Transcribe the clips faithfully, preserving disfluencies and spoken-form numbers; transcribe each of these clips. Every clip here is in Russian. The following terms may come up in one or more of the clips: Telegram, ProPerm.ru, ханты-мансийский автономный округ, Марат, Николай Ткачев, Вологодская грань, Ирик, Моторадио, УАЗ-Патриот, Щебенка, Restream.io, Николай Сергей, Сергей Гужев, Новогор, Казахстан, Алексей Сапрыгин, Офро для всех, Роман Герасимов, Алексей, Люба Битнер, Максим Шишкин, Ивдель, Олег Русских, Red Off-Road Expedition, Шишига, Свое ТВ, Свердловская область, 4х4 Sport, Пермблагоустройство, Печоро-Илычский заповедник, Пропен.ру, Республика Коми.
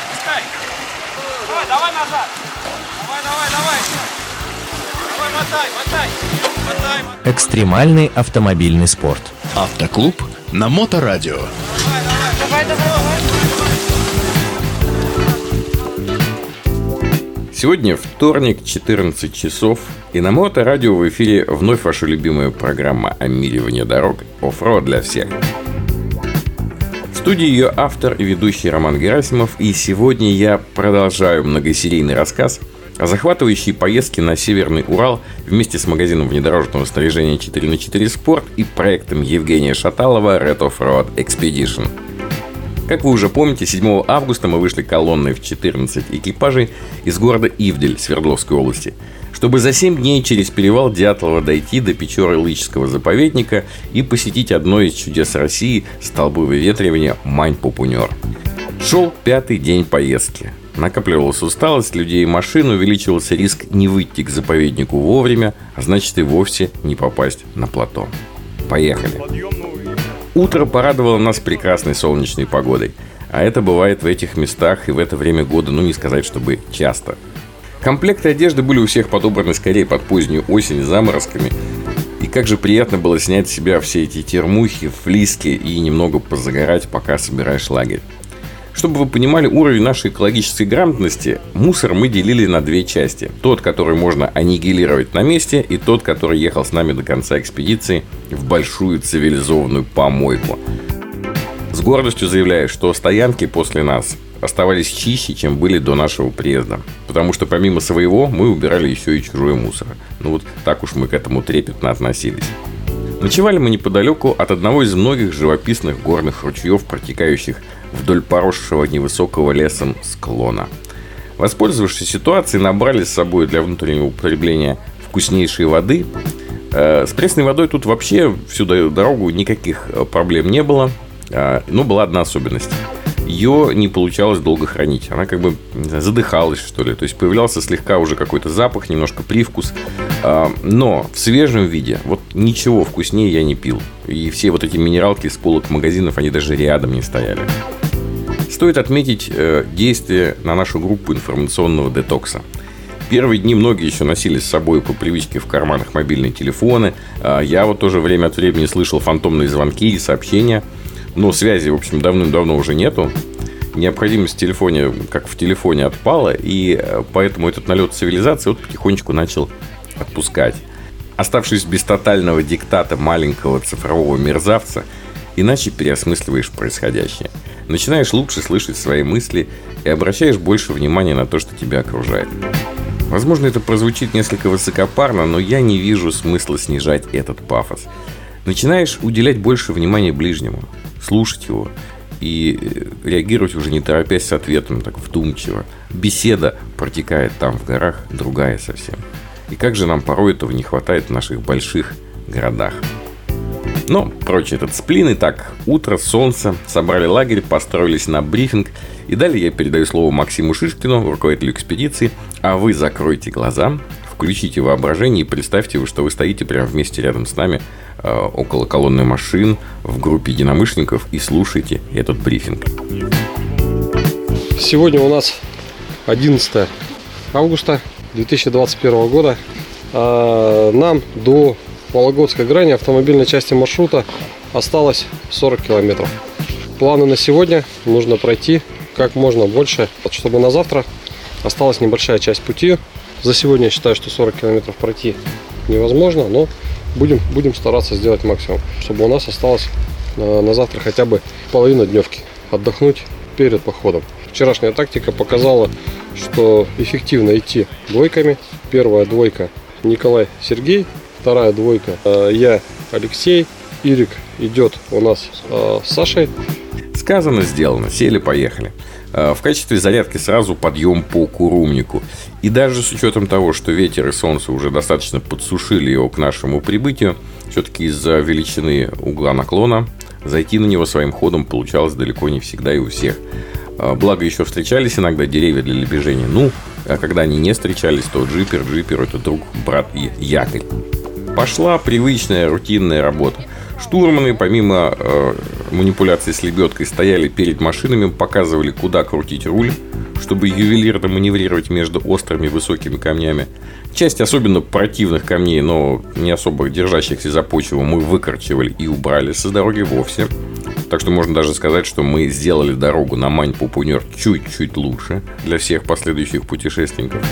пускай, пускай. Давай, давай назад. Давай, давай, давай. Давай, мотай, мотай. Мотай, мотай. Экстремальный автомобильный спорт. Автоклуб на Моторадио. Давай, давай, давай, давай, давай. Сегодня вторник, четырнадцать часов. И на Моторадио в эфире вновь ваша любимая программа о мире вне дорог. Офро для всех. В студии ее автор и ведущий Роман Герасимов, и сегодня я продолжаю многосерийный рассказ о захватывающей поездке на Северный Урал вместе с магазином внедорожного снаряжения четыре на четыре Sport и проектом Евгения Шаталова Red Off-Road Expedition. Как вы уже помните, седьмого августа мы вышли колонной в четырнадцать экипажей из города Ивдель Свердловской области, чтобы за семь дней через перевал Дятлова дойти до Печоро-Илычского заповедника и посетить одно из чудес России – столбы выветривания Маньпупунёр. Шел пятый день поездки. Накапливалась усталость людей и машин, увеличивался риск не выйти к заповеднику вовремя, а значит и вовсе не попасть на плато. Поехали! Утро порадовало нас прекрасной солнечной погодой, а это бывает в этих местах и в это время года, ну не сказать, чтобы часто. Комплекты одежды были у всех подобраны скорее под позднюю осень с заморозками. И как же приятно было снять с себя все эти термухи, флиски и немного позагорать, пока собираешь лагерь. Чтобы вы понимали уровень нашей экологической грамотности, мусор мы делили на две части. Тот, который можно аннигилировать на месте, и тот, который ехал с нами до конца экспедиции в большую цивилизованную помойку. С гордостью заявляю, что стоянки после нас оставались чище, чем были до нашего приезда. Потому что помимо своего, мы убирали еще и чужой мусор. Ну вот так уж мы к этому трепетно относились. Ночевали мы неподалеку от одного из многих живописных горных ручьев, протекающих вдоль поросшего невысокого лесом склона. Воспользовавшись ситуацией, набрали с собой для внутреннего употребления вкуснейшей воды. С пресной водой тут вообще всю дорогу никаких проблем не было. Но была одна особенность. Ее не получалось долго хранить. Она как бы задыхалась, что ли. То есть появлялся слегка уже какой-то запах, немножко привкус. Но в свежем виде вот ничего вкуснее я не пил. И все вот эти минералки с полок магазинов, они даже рядом не стояли. Стоит отметить действие на нашу группу информационного детокса. Первые дни многие еще носили с собой по привычке в карманах мобильные телефоны. Я вот тоже время от времени слышал фантомные звонки и сообщения. Но связи, в общем, давным-давно уже нету. Необходимость в телефоне, как в телефоне, отпала. И поэтому этот налет цивилизации вот потихонечку начал отпускать. Оставшись без тотального диктата маленького цифрового мерзавца, иначе переосмысливаешь происходящее. Начинаешь лучше слышать свои мысли и обращаешь больше внимания на то, что тебя окружает. Возможно, это прозвучит несколько высокопарно, но я не вижу смысла снижать этот пафос. Начинаешь уделять больше внимания ближнему, слушать его и реагировать уже не торопясь с ответом, так вдумчиво. Беседа протекает там в горах, другая совсем. И как же нам порой этого не хватает в наших больших городах. Но прочь этот сплин. Итак, утро, солнце, собрали лагерь, построились на брифинг. И далее я передаю слово Максиму Шишкину, руководителю экспедиции. А вы закройте глаза, включите воображение и представьте, что вы стоите прямо вместе рядом с нами, э, около колонны машин, в группе единомышленников и слушайте этот брифинг. Сегодня у нас одиннадцатое августа две тысячи двадцать первого года. А нам до Вологодской грани автомобильной части маршрута осталось сорок километров. Планы на сегодня нужно пройти как можно больше, чтобы на завтра осталась небольшая часть пути. За сегодня я считаю, что сорок километров пройти невозможно, но будем, будем стараться сделать максимум, чтобы у нас осталось на, на завтра хотя бы половина дневки, отдохнуть перед походом. Вчерашняя тактика показала, что эффективно идти двойками. Первая двойка — Николай Сергей, вторая двойка — я, Алексей, Ирик идет у нас с Сашей. Сказано, сделано, сели, поехали. В качестве зарядки сразу подъем по курумнику. И даже с учетом того, что ветер и солнце уже достаточно подсушили его к нашему прибытию, все-таки из-за величины угла наклона зайти на него своим ходом получалось далеко не всегда и у всех. Благо еще встречались иногда деревья для лебежения. Ну, а когда они не встречались, то джипер, джипер — это друг, брат и якорь. Пошла привычная рутинная работа. Штурманы, помимо э, манипуляций с лебедкой, стояли перед машинами, показывали, куда крутить руль, чтобы ювелирно маневрировать между острыми высокими камнями. Часть особенно противных камней, но не особо держащихся за почву, мы выкорчевали и убрали со дороги вовсе. Так что можно даже сказать, что мы сделали дорогу на Маньпупунёр чуть-чуть лучше для всех последующих путешественников.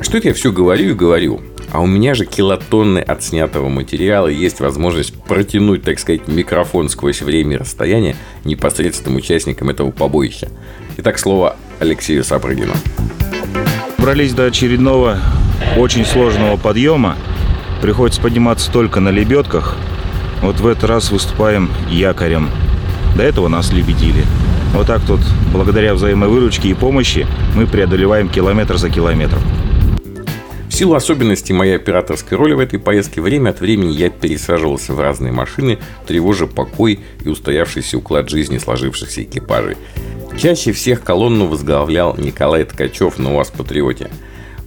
Что это я все говорю и говорю? А у меня же килотонны отснятого материала, есть возможность протянуть, так сказать, микрофон сквозь время и расстояние непосредственным участникам этого побоища. Итак, слово Алексею Сапрыгину. Добрались до очередного очень сложного подъема. Приходится подниматься только на лебедках. Вот в этот раз выступаем якорем. До этого нас лебедили. Вот так тут, благодаря взаимовыручке и помощи, мы преодолеваем километр за километром. В силу особенностей моей операторской роли в этой поездке время от времени я пересаживался в разные машины, тревожа покой и устоявшийся уклад жизни сложившихся экипажей. Чаще всех колонну возглавлял Николай Ткачев на УАЗ-Патриоте.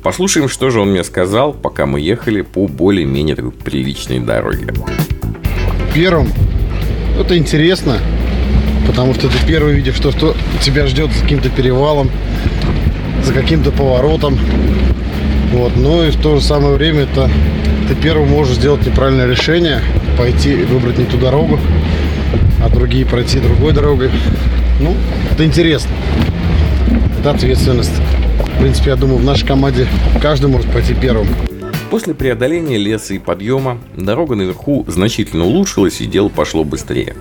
Послушаем, что же он мне сказал, пока мы ехали по более-менее такой приличной дороге. Первым это интересно, потому что ты первый видишь, что, что тебя ждет за каким-то перевалом, за каким-то поворотом. Вот, но и в то же самое время это, ты первым можешь сделать неправильное решение, пойти и выбрать не ту дорогу, а другие пройти другой дорогой. Ну, это интересно, это ответственность. В принципе, я думаю, в нашей команде каждый может пойти первым. После преодоления леса и подъема дорога наверху значительно улучшилась и дело пошло быстрее.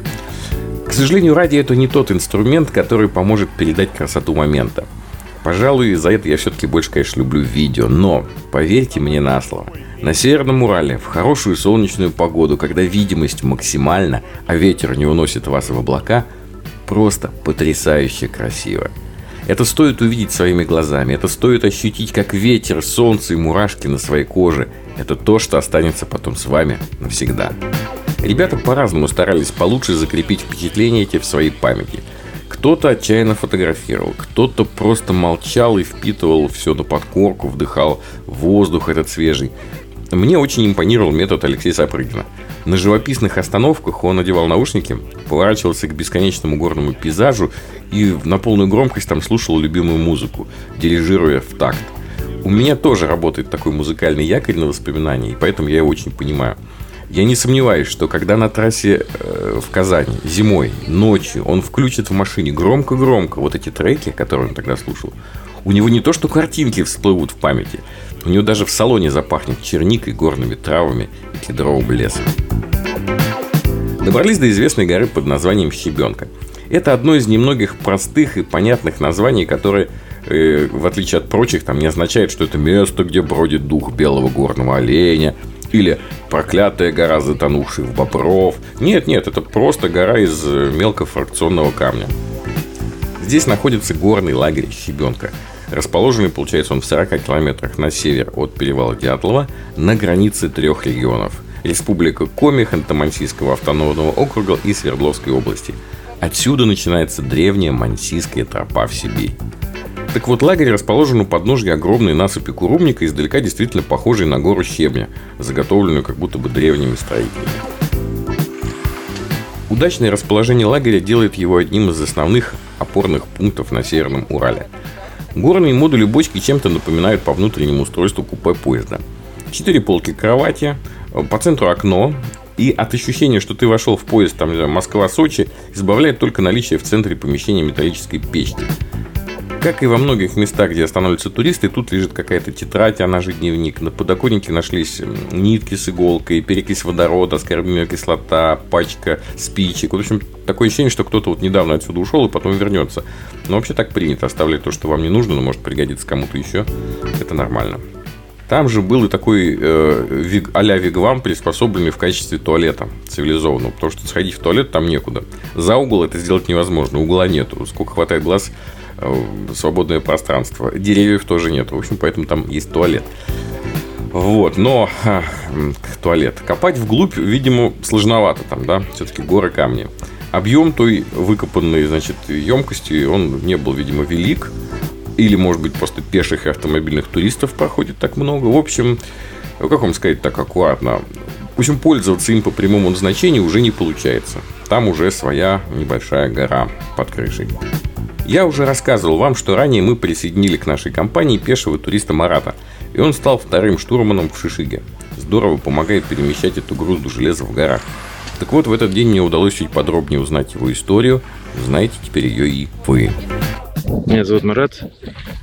К сожалению, радио — это не тот инструмент, который поможет передать красоту момента. Пожалуй, за это я все-таки больше, конечно, люблю видео, но поверьте мне на слово. На Северном Урале в хорошую солнечную погоду, когда видимость максимальна, а ветер не уносит вас в облака, просто потрясающе красиво. Это стоит увидеть своими глазами, это стоит ощутить, как ветер, солнце и мурашки на своей коже. Это то, что останется потом с вами навсегда. Ребята по-разному старались получше закрепить впечатления эти в своей памяти. Кто-то отчаянно фотографировал, кто-то просто молчал и впитывал все на подкорку, вдыхал воздух этот свежий. Мне очень импонировал метод Алексея Сапрыгина. На живописных остановках он надевал наушники, поворачивался к бесконечному горному пейзажу и на полную громкость там слушал любимую музыку, дирижируя в такт. У меня тоже работает такой музыкальный якорь на воспоминания, и поэтому я его очень понимаю. Я не сомневаюсь, что когда на трассе э, в Казани зимой, ночью, он включит в машине громко-громко вот эти треки, которые он тогда слушал, у него не то что картинки всплывут в памяти, у него даже в салоне запахнет черникой, горными травами и кедровым лесом. Добрались до известной горы под названием Щебенка. Это одно из немногих простых и понятных названий, которые, э, в отличие от прочих, там не означает, что это место, где бродит дух белого горного оленя, или проклятая гора затонувших бобров. Нет, нет, это просто гора из мелкофракционного камня. Здесь находится горный лагерь «Щебенка». Расположенный, получается, он в сорока километрах на север от перевала Дятлова, на границе трех регионов: Республика Коми, Ханты-Мансийского автономного округа и Свердловской области. Отсюда начинается древняя мансийская тропа в Сибирь. Так вот, лагерь расположен у подножья огромной насыпи курумника, издалека действительно похожей на гору щебня, заготовленную как будто бы древними строителями. Удачное расположение лагеря делает его одним из основных опорных пунктов на Северном Урале. Горные модули бочки чем-то напоминают по внутреннему устройству купе поезда. Четыре полки кровати, по центру окно, и от ощущения, что ты вошел в поезд там, не знаю, Москва-Сочи, избавляет только наличие в центре помещения металлической печки. Как и во многих местах, где останавливаются туристы, тут лежит какая-то тетрадь, она же дневник. На подоконнике нашлись нитки с иголкой, перекись водорода, аскорбиновая кислота, пачка спичек. В общем, такое ощущение, что кто-то вот недавно отсюда ушел и потом вернется. Но вообще так принято, оставлять то, что вам не нужно, но может пригодиться кому-то еще. Это нормально. Там же был и такой э, а-ля вигвам, приспособленный в качестве туалета цивилизованного, потому что сходить в туалет там некуда. За угол это сделать невозможно, угла нету, сколько хватает глаз, свободное пространство. Деревьев тоже нет. В общем, поэтому там есть туалет. Вот, но ха, туалет. Копать вглубь, видимо, сложновато там, да? Все-таки горы, камни. Объем той выкопанной, значит, емкости, он не был, видимо, велик. Или, может быть, просто пеших и автомобильных туристов проходит так много. В общем, как вам сказать так аккуратно? В общем, пользоваться им по прямому назначению уже не получается. Там уже своя небольшая гора под крышей. Я уже рассказывал вам, что ранее мы присоединили к нашей компании пешего туриста Марата, и он стал вторым штурманом в Шишиге. Здорово помогает перемещать эту грузду железа в горах. Так вот, в этот день мне удалось чуть подробнее узнать его историю. Узнаете теперь ее и вы. Меня зовут Марат.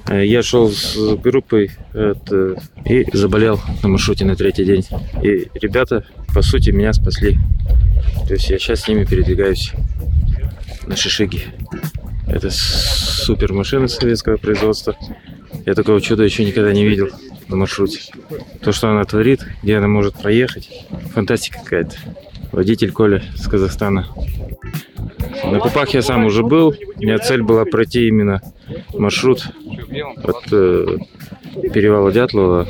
Я шел с группой это, и заболел на маршруте на третий день. И ребята, по сути, меня спасли. То есть я сейчас с ними передвигаюсь на Шишиге. Это супер машина советского производства. Я такого чуда еще никогда не видел на маршруте. То, что она творит, где она может проехать, фантастика какая-то. Водитель Коля с Казахстана. На Купах я сам уже был. У меня цель была пройти именно маршрут от э, перевала Дятлова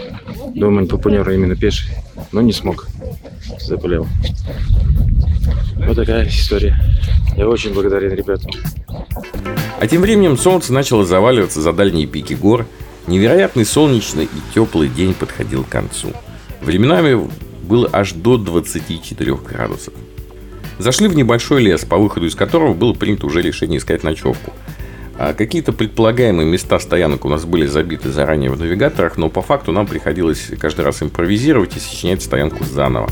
до Маньпупунёра именно пеший. Но не смог. Заболел. Вот такая история. Я очень благодарен ребятам. А тем временем солнце начало заваливаться за дальние пики гор. Невероятный солнечный и теплый день подходил к концу. Временами было аж до двадцати четырёх градусов. Зашли в небольшой лес, по выходу из которого было принято уже решение искать ночевку. А какие-то предполагаемые места стоянок у нас были забиты заранее в навигаторах, но по факту нам приходилось каждый раз импровизировать и сочинять стоянку заново.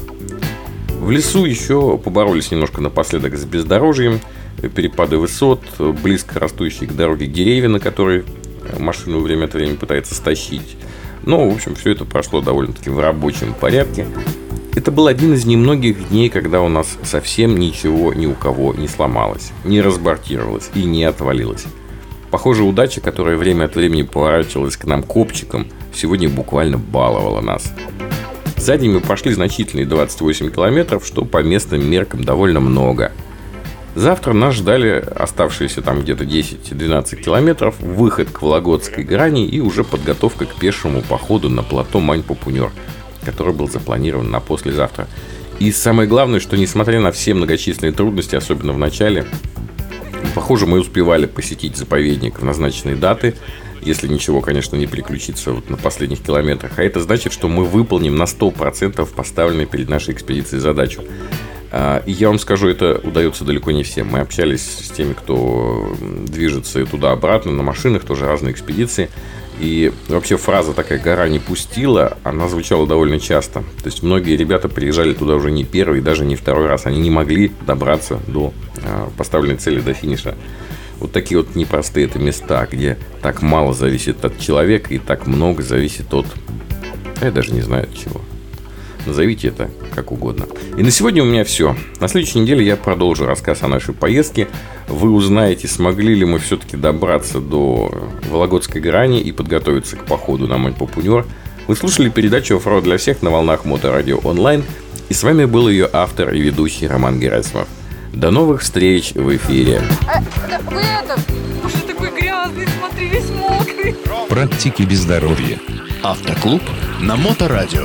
В лесу еще поборолись немножко напоследок с бездорожьем, перепады высот, близко растущие к дороге деревья, на которые машину время от времени пытается стащить. Но, в общем, все это прошло довольно-таки в рабочем порядке. Это был один из немногих дней, когда у нас совсем ничего ни у кого не сломалось, не разбортировалось и не отвалилось. Похоже, удача, которая время от времени поворачивалась к нам копчиком, сегодня буквально баловала нас. За день мы прошли значительные двадцать восемь километров, что по местным меркам довольно много. Завтра нас ждали оставшиеся там где-то десять-двенадцать километров, выход к Вологодской грани и уже подготовка к пешему походу на плато Маньпупунёр, который был запланирован на послезавтра. И самое главное, что несмотря на все многочисленные трудности, особенно в начале, похоже, мы успевали посетить заповедник в назначенные даты, если ничего, конечно, не приключится вот на последних километрах. А это значит, что мы выполним на сто процентов поставленную перед нашей экспедицией задачу. И я вам скажу, это удается далеко не всем. Мы общались с теми, кто движется туда-обратно, на машинах, тоже разные экспедиции. И вообще фраза такая «гора не пустила», она звучала довольно часто. То есть многие ребята приезжали туда уже не первый, даже не второй раз. Они не могли добраться до э, поставленной цели, до финиша. Вот такие вот непростые это места, где так мало зависит от человека и так много зависит от... Я даже не знаю от чего. Назовите это как угодно. И на сегодня у меня все. На следующей неделе я продолжу рассказ о нашей поездке. Вы узнаете, смогли ли мы все-таки добраться до Вологодской грани и подготовиться к походу на Маньпупунёр. Вы слушали передачу «Офро для всех» на волнах Моторадио онлайн. И с вами был ее автор и ведущий Роман Герасимов. До новых встреч в эфире. А, вы это, уже такой грязный, смотри, весь мокрый. Практики без здоровья. Автоклуб на Моторадио.